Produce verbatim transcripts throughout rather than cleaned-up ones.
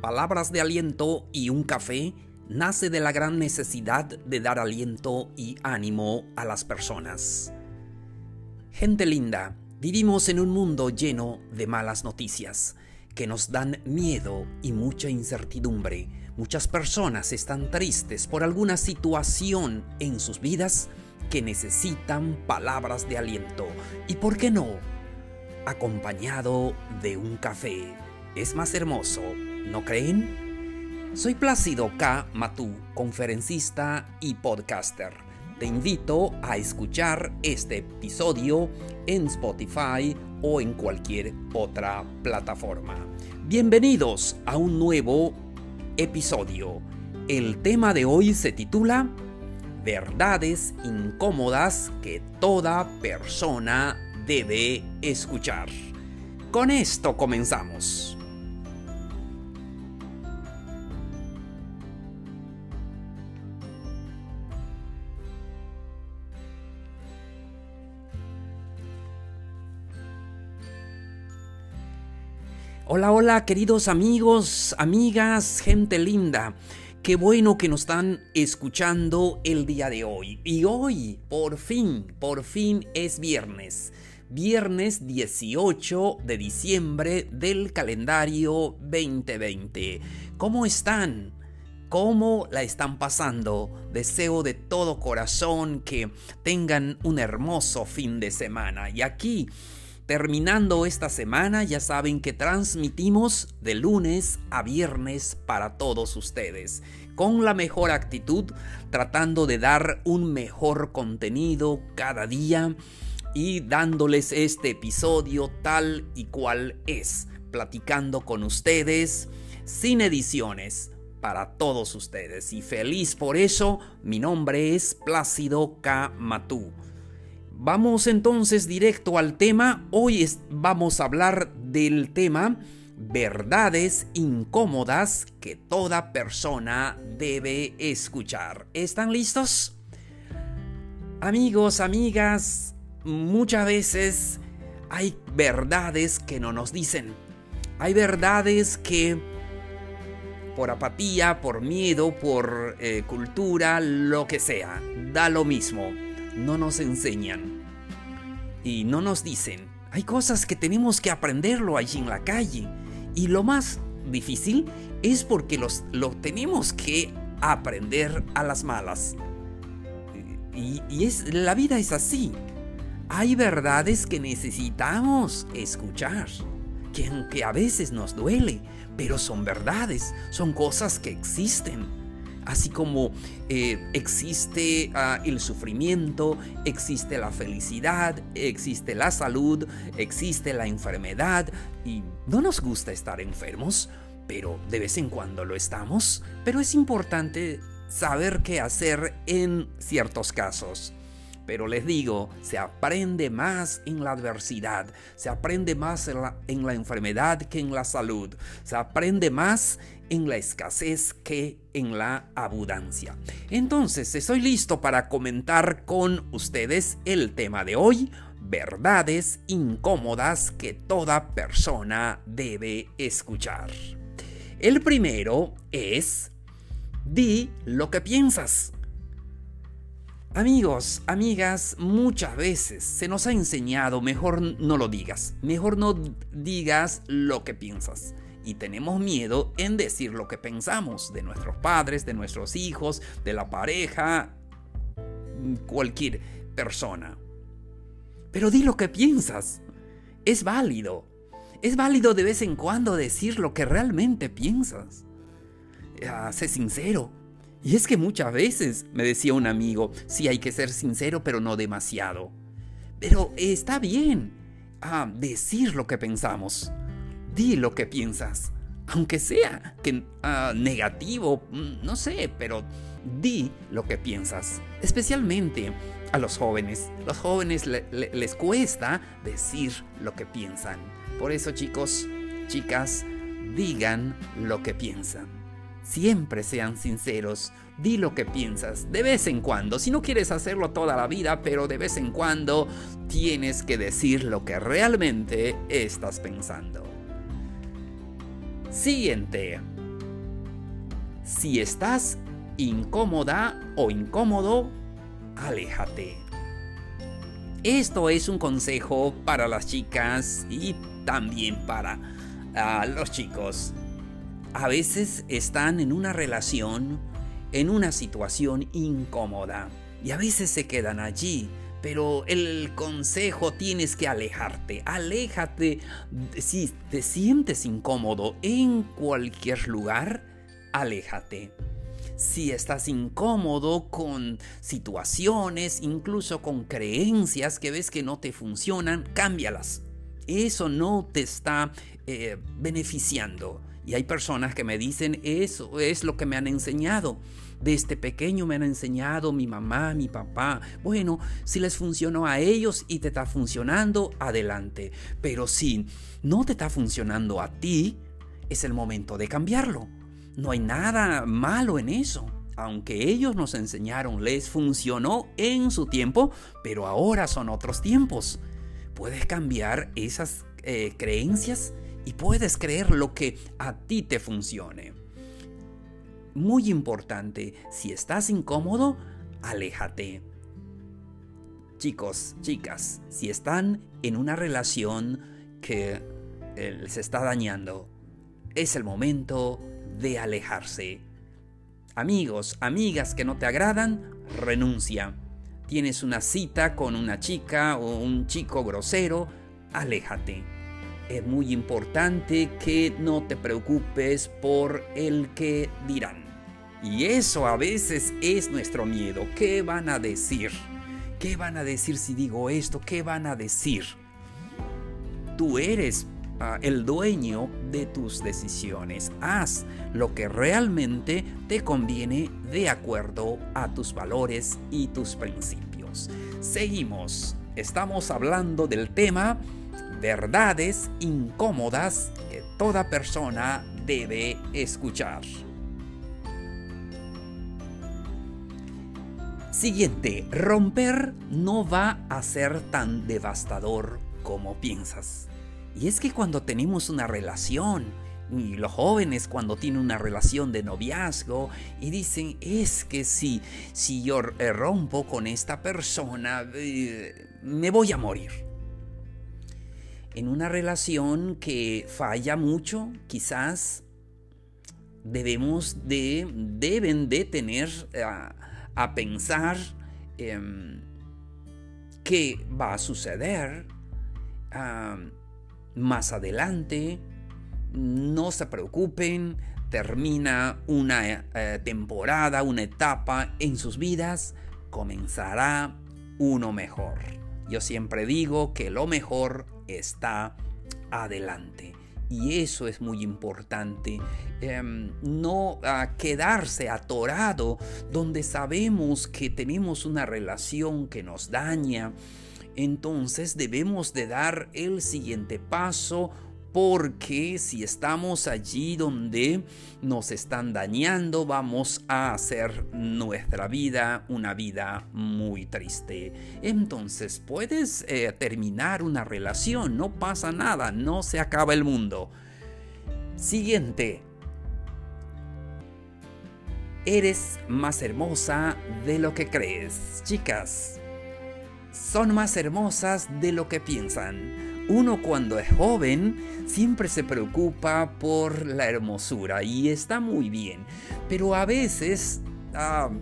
Palabras de Aliento y un Café nace de la gran necesidad de dar aliento y ánimo a las personas. Gente linda, vivimos en un mundo lleno de malas noticias que nos dan miedo y mucha incertidumbre. Muchas personas están tristes por alguna situación en sus vidas que necesitan palabras de aliento. ¿Y por qué no? Acompañado de un café. Es más hermoso, ¿no creen? Soy Plácido Ka'amatú, conferencista y podcaster. Te invito a escuchar este episodio en Spotify o en cualquier otra plataforma. Bienvenidos a un nuevo episodio. El tema de hoy se titula Verdades incómodas que toda persona debe escuchar. Con esto comenzamos. Hola, hola, queridos amigos, amigas, gente linda. Qué bueno que nos están escuchando el día de hoy. Y hoy, por fin, por fin es viernes. Viernes dieciocho de diciembre del calendario veinte veinte. ¿Cómo están? ¿Cómo la están pasando? Deseo de todo corazón que tengan un hermoso fin de semana. Y aquí, terminando esta semana, ya saben que transmitimos de lunes a viernes para todos ustedes, con la mejor actitud, tratando de dar un mejor contenido cada día y dándoles este episodio tal y cual es, platicando con ustedes, sin ediciones, para todos ustedes. Y feliz por eso, mi nombre es Plácido Ka'amatú. Vamos entonces directo al tema. Hoy es, vamos a hablar del tema verdades incómodas que toda persona debe escuchar. ¿Están listos? Amigos, amigas, muchas veces hay verdades que no nos dicen. Hay verdades que por apatía, por miedo, por eh, cultura, lo que sea, da lo mismo. No nos enseñan y no nos dicen. Hay cosas que tenemos que aprenderlo allí en la calle, y lo más difícil es porque los, lo tenemos que aprender a las malas. Y, y es, la vida es así. Hay verdades que necesitamos escuchar, que aunque a veces nos duele, pero son verdades, son cosas que existen. Así como eh, existe uh, el sufrimiento, existe la felicidad, existe la salud, existe la enfermedad. Y no nos gusta estar enfermos, pero de vez en cuando lo estamos. Pero es importante saber qué hacer en ciertos casos. Pero les digo, se aprende más en la adversidad, se aprende más en la, en la enfermedad que en la salud, se aprende más en la escasez que en la abundancia. Entonces, estoy listo para comentar con ustedes el tema de hoy: verdades incómodas que toda persona debe escuchar. El primero es: di lo que piensas. Amigos, amigas, muchas veces se nos ha enseñado, mejor no lo digas, mejor no digas lo que piensas. Y tenemos miedo en decir lo que pensamos de nuestros padres, de nuestros hijos, de la pareja, cualquier persona. Pero di lo que piensas. Es válido. Es válido de vez en cuando decir lo que realmente piensas. Ah, sé sincero. Y es que muchas veces, me decía un amigo, sí hay que ser sincero, pero no demasiado. Pero está bien ah, decir lo que pensamos. Di lo que piensas, aunque sea que, ah, negativo, no sé, pero di lo que piensas. Especialmente a los jóvenes. Los jóvenes le, le, les cuesta decir lo que piensan. Por eso, chicos, chicas, digan lo que piensan. Siempre sean sinceros, di lo que piensas, de vez en cuando. Si no quieres hacerlo toda la vida, pero de vez en cuando tienes que decir lo que realmente estás pensando. Siguiente, Si estás incómoda o incómodo, aléjate. Esto es un consejo para las chicas y también para uh, los chicos. A veces están en una relación, en una situación incómoda y a veces se quedan allí. Pero el consejo: tienes que alejarte, aléjate. Si te sientes incómodo en cualquier lugar, aléjate. Si estás incómodo con situaciones, incluso con creencias que ves que no te funcionan, cámbialas. Eso no te está eh, beneficiando. Y hay personas que me dicen: eso es lo que me han enseñado. Desde pequeño me han enseñado mi mamá, mi papá. Bueno, si les funcionó a ellos y te está funcionando, adelante. Pero si no te está funcionando a ti, es el momento de cambiarlo. No hay nada malo en eso. Aunque ellos nos enseñaron, les funcionó en su tiempo, pero ahora son otros tiempos. Puedes cambiar esas eh, creencias y puedes creer lo que a ti te funcione. Muy importante, si estás incómodo, aléjate. Chicos, chicas, si están en una relación que eh, les está dañando, es el momento de alejarse. Amigos, amigas que no te agradan, renuncia. Tienes una cita con una chica o un chico grosero, aléjate. Es muy importante que no te preocupes por el que dirán. Y eso a veces es nuestro miedo. ¿Qué van a decir? ¿Qué van a decir si digo esto? ¿Qué van a decir? Tú eres uh, el dueño de tus decisiones. Haz lo que realmente te conviene de acuerdo a tus valores y tus principios. Seguimos. Estamos hablando del tema verdades incómodas que toda persona debe escuchar. Siguiente, romper no va a ser tan devastador como piensas. Y es que cuando tenemos una relación, y los jóvenes cuando tienen una relación de noviazgo y dicen: es que si, si yo rompo con esta persona, eh, me voy a morir. En una relación que falla mucho, quizás debemos de, deben de tener uh, a pensar um, qué va a suceder uh, más adelante. No se preocupen, termina una uh, temporada, una etapa en sus vidas, comenzará uno mejor. Yo siempre digo que lo mejor está adelante y eso es muy importante. Eh, no uh, quedarse atorado donde sabemos que tenemos una relación que nos daña. Entonces debemos de dar el siguiente paso, porque si estamos allí donde nos están dañando, vamos a hacer nuestra vida una vida muy triste. Entonces puedes eh, terminar una relación, no pasa nada, no se acaba el mundo. Siguiente. Eres más hermosa de lo que crees. Chicas, son más hermosas de lo que piensan. Uno cuando es joven siempre se preocupa por la hermosura y está muy bien, pero a veces uh,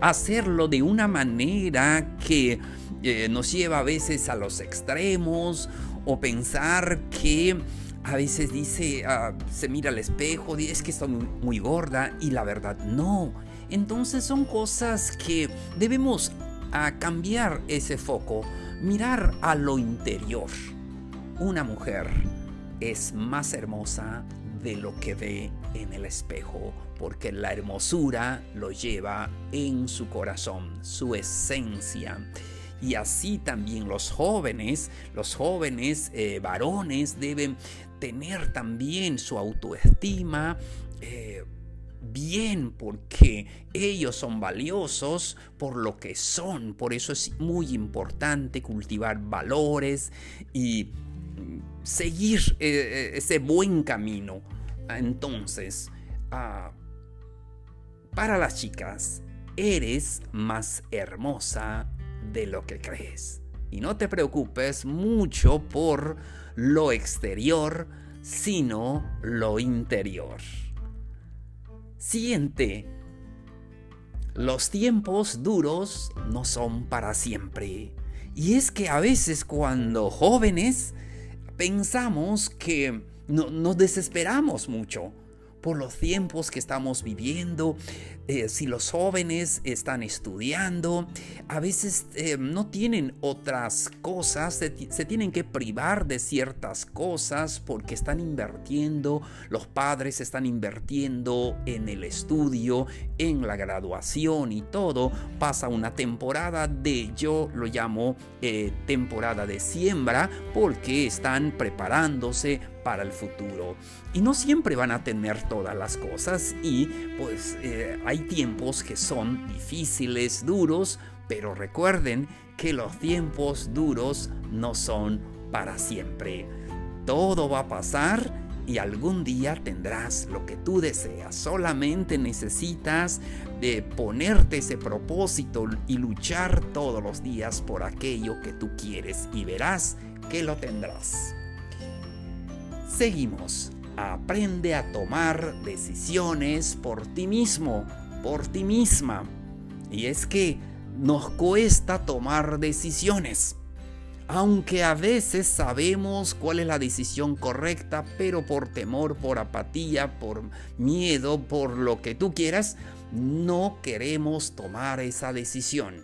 hacerlo de una manera que eh, nos lleva a veces a los extremos, o pensar que a veces dice, uh, se mira al espejo, es que estoy muy, muy gorda y la verdad no. Entonces son cosas que debemos uh, cambiar ese foco. Mirar a lo interior. Una mujer es más hermosa de lo que ve en el espejo, porque la hermosura lo lleva en su corazón, su esencia. Y así también los jóvenes, los jóvenes eh, varones deben tener también su autoestima eh, bien, porque ellos son valiosos por lo que son. Por eso es muy importante cultivar valores y seguir eh, ese buen camino. Entonces, uh, Para las chicas, eres más hermosa de lo que crees. Y no te preocupes mucho por lo exterior, sino lo interior. Siguiente. Los tiempos duros no son para siempre. Y es que a veces cuando jóvenes pensamos que no, nos desesperamos mucho por los tiempos que estamos viviendo. Eh, si los jóvenes están estudiando, a veces eh, no tienen otras cosas, se, se tienen que privar de ciertas cosas porque están invirtiendo, los padres están invirtiendo en el estudio, en la graduación y todo. Pasa una temporada de, yo lo llamo eh, temporada de siembra, porque están preparándose para el futuro. Y no siempre van a tener todas las cosas y pues eh, hay tiempos que son difíciles, duros, pero recuerden que los tiempos duros no son para siempre. Todo va a pasar y algún día tendrás lo que tú deseas. Solamente necesitas de ponerte ese propósito y luchar todos los días por aquello que tú quieres y verás que lo tendrás. Seguimos. Aprende a tomar decisiones por ti mismo, por ti misma. Y es que nos cuesta tomar decisiones. Aunque a veces sabemos cuál es la decisión correcta, pero por temor, por apatía, por miedo, por lo que tú quieras, no queremos tomar esa decisión.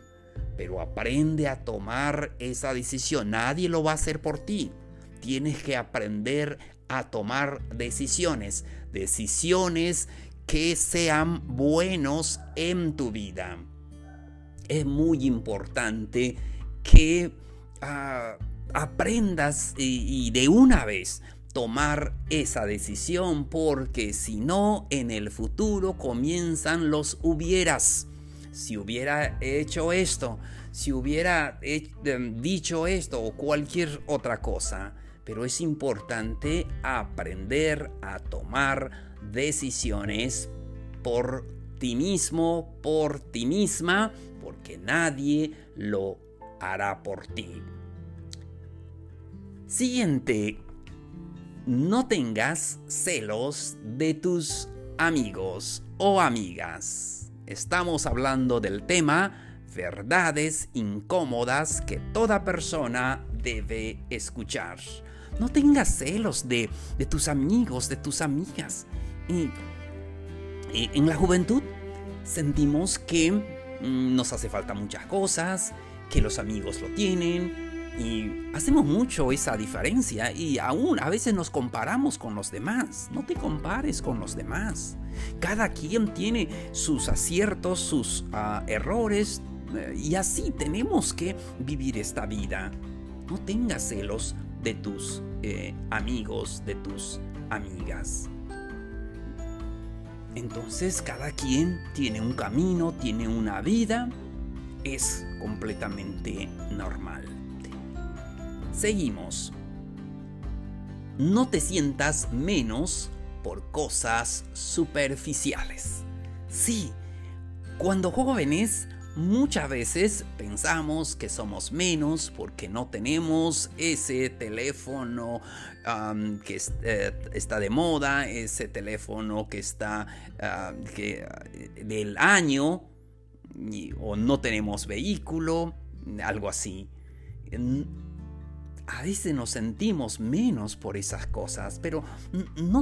Pero aprende a tomar esa decisión. Nadie lo va a hacer por ti. Tienes que aprender a tomar decisiones, decisiones que sean buenos en tu vida. Es muy importante que uh, aprendas y, y de una vez tomar esa decisión, porque si no, en el futuro comienzan los hubieras. Si hubiera hecho esto, si hubiera hecho, dicho esto o cualquier otra cosa. Pero es importante aprender a tomar decisiones por ti mismo, por ti misma, porque nadie lo hará por ti. Siguiente. No tengas celos de tus amigos o amigas. Estamos hablando del tema verdades incómodas que toda persona debe escuchar. No tengas celos de, de tus amigos, de tus amigas. Y, y en la juventud sentimos que mmm, nos hace falta muchas cosas, que los amigos lo tienen, y hacemos mucho esa diferencia y aún a veces nos comparamos con los demás. No te compares con los demás. Cada quien tiene sus aciertos, sus uh, errores, y así tenemos que vivir esta vida. No tengas celos de tus eh, amigos, de tus amigas. Entonces cada quien tiene un camino, tiene una vida. Es completamente normal. Seguimos. No te sientas menos por cosas superficiales. Sí, cuando jóvenes muchas veces pensamos que somos menos porque no tenemos ese teléfono um, que eh, está de moda, ese teléfono que está uh, que, del año, y, o no tenemos vehículo, algo así. A veces nos sentimos menos por esas cosas, pero no,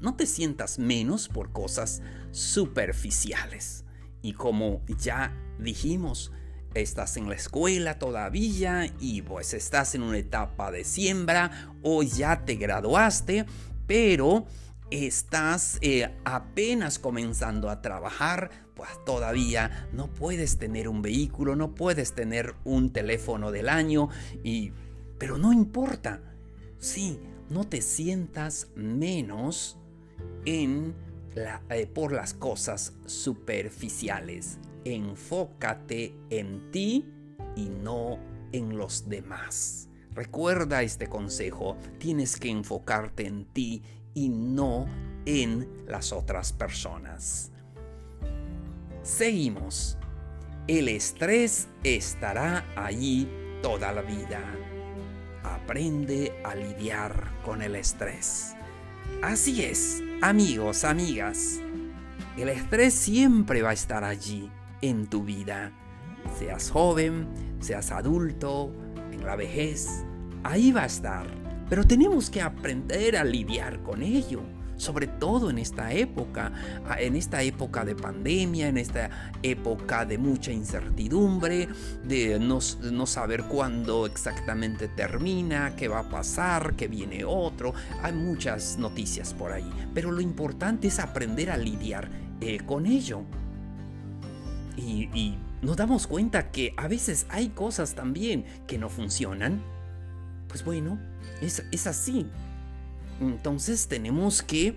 no te sientas menos por cosas superficiales. Y como ya dijimos, estás en la escuela todavía y pues estás en una etapa de siembra o ya te graduaste, pero estás eh, apenas comenzando a trabajar, pues todavía no puedes tener un vehículo, no puedes tener un teléfono del año, y, pero no importa. Sí, no te sientas menos en... La, eh, por las cosas superficiales. Enfócate en ti y no en los demás. Recuerda este consejo. Tienes que enfocarte en ti y no en las otras personas. Seguimos. El estrés estará allí toda la vida. Aprende a lidiar con el estrés. Así es, amigos, amigas. El estrés siempre va a estar allí en tu vida. Seas joven, seas adulto, en la vejez, ahí va a estar. Pero tenemos que aprender a lidiar con ello, sobre todo en esta época, en esta época de pandemia, en esta época de mucha incertidumbre, de no, no saber cuándo exactamente termina, qué va a pasar, qué viene otro. Hay muchas noticias por ahí, pero lo importante es aprender a lidiar eh, con ello. Y, y nos damos cuenta que a veces hay cosas también que no funcionan. Pues bueno, es, es así. Entonces tenemos que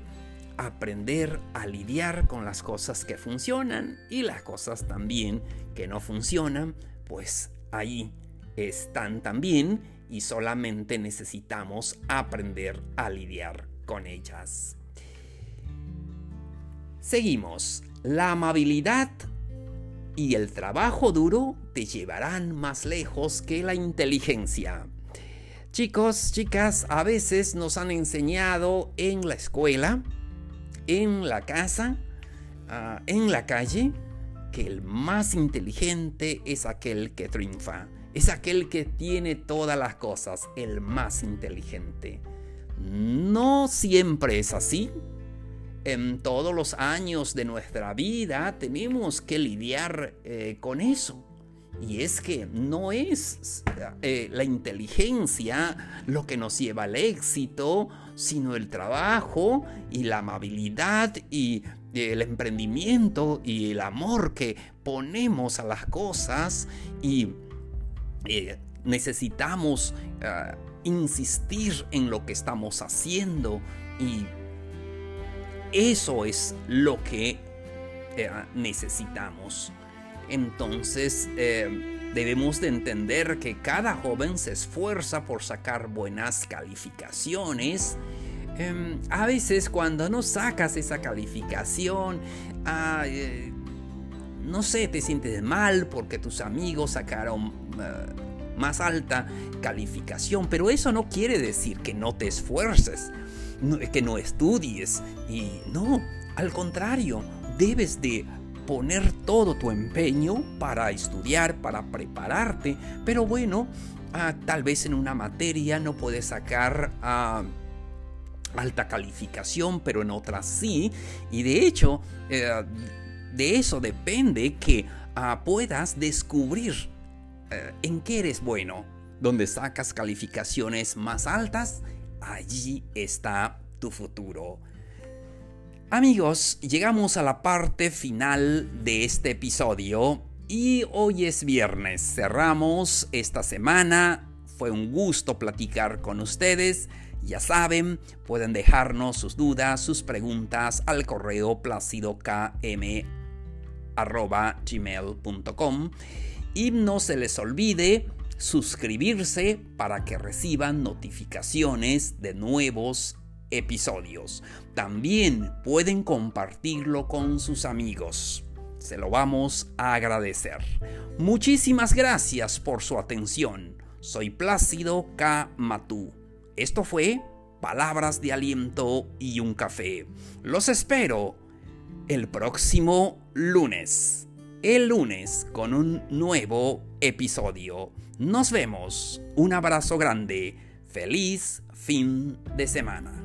aprender a lidiar con las cosas que funcionan y las cosas también que no funcionan, pues ahí están también y solamente necesitamos aprender a lidiar con ellas. Seguimos. La amabilidad y el trabajo duro te llevarán más lejos que la inteligencia. Chicos, chicas, a veces nos han enseñado en la escuela, en la casa, uh, en la calle, que el más inteligente es aquel que triunfa, es aquel que tiene todas las cosas, el más inteligente. No siempre es así. En todos los años de nuestra vida tenemos que lidiar eh, con eso. Y es que no es eh, la inteligencia lo que nos lleva al éxito, sino el trabajo y la amabilidad y el emprendimiento y el amor que ponemos a las cosas. Y eh, necesitamos eh, insistir en lo que estamos haciendo, y eso es lo que eh, necesitamos. Entonces eh, debemos de entender que cada joven se esfuerza por sacar buenas calificaciones. Eh, a veces cuando no sacas esa calificación, ah, eh, no sé, te sientes mal porque tus amigos sacaron uh, más alta calificación. Pero eso no quiere decir que no te esfuerces, no, que no estudies. Y no, al contrario, debes de poner todo tu empeño para estudiar, para prepararte. Pero bueno, ah, tal vez en una materia no puedes sacar ah, alta calificación, pero en otras sí. Y de hecho, eh, de eso depende que ah, puedas descubrir eh, en qué eres bueno. Donde sacas calificaciones más altas, allí está tu futuro. Amigos, llegamos a la parte final de este episodio y hoy es viernes. Cerramos esta semana. Fue un gusto platicar con ustedes. Ya saben, pueden dejarnos sus dudas, sus preguntas al correo plácido k m arroba gmail punto com. Y no se les olvide suscribirse para que reciban notificaciones de nuevos episodios. También pueden compartirlo con sus amigos. Se lo vamos a agradecer. Muchísimas gracias por su atención. Soy Plácido Ka'amatú. Esto fue Palabras de Aliento y un Café. Los espero el próximo lunes. El lunes con un nuevo episodio. Nos vemos. Un abrazo grande. Feliz fin de semana.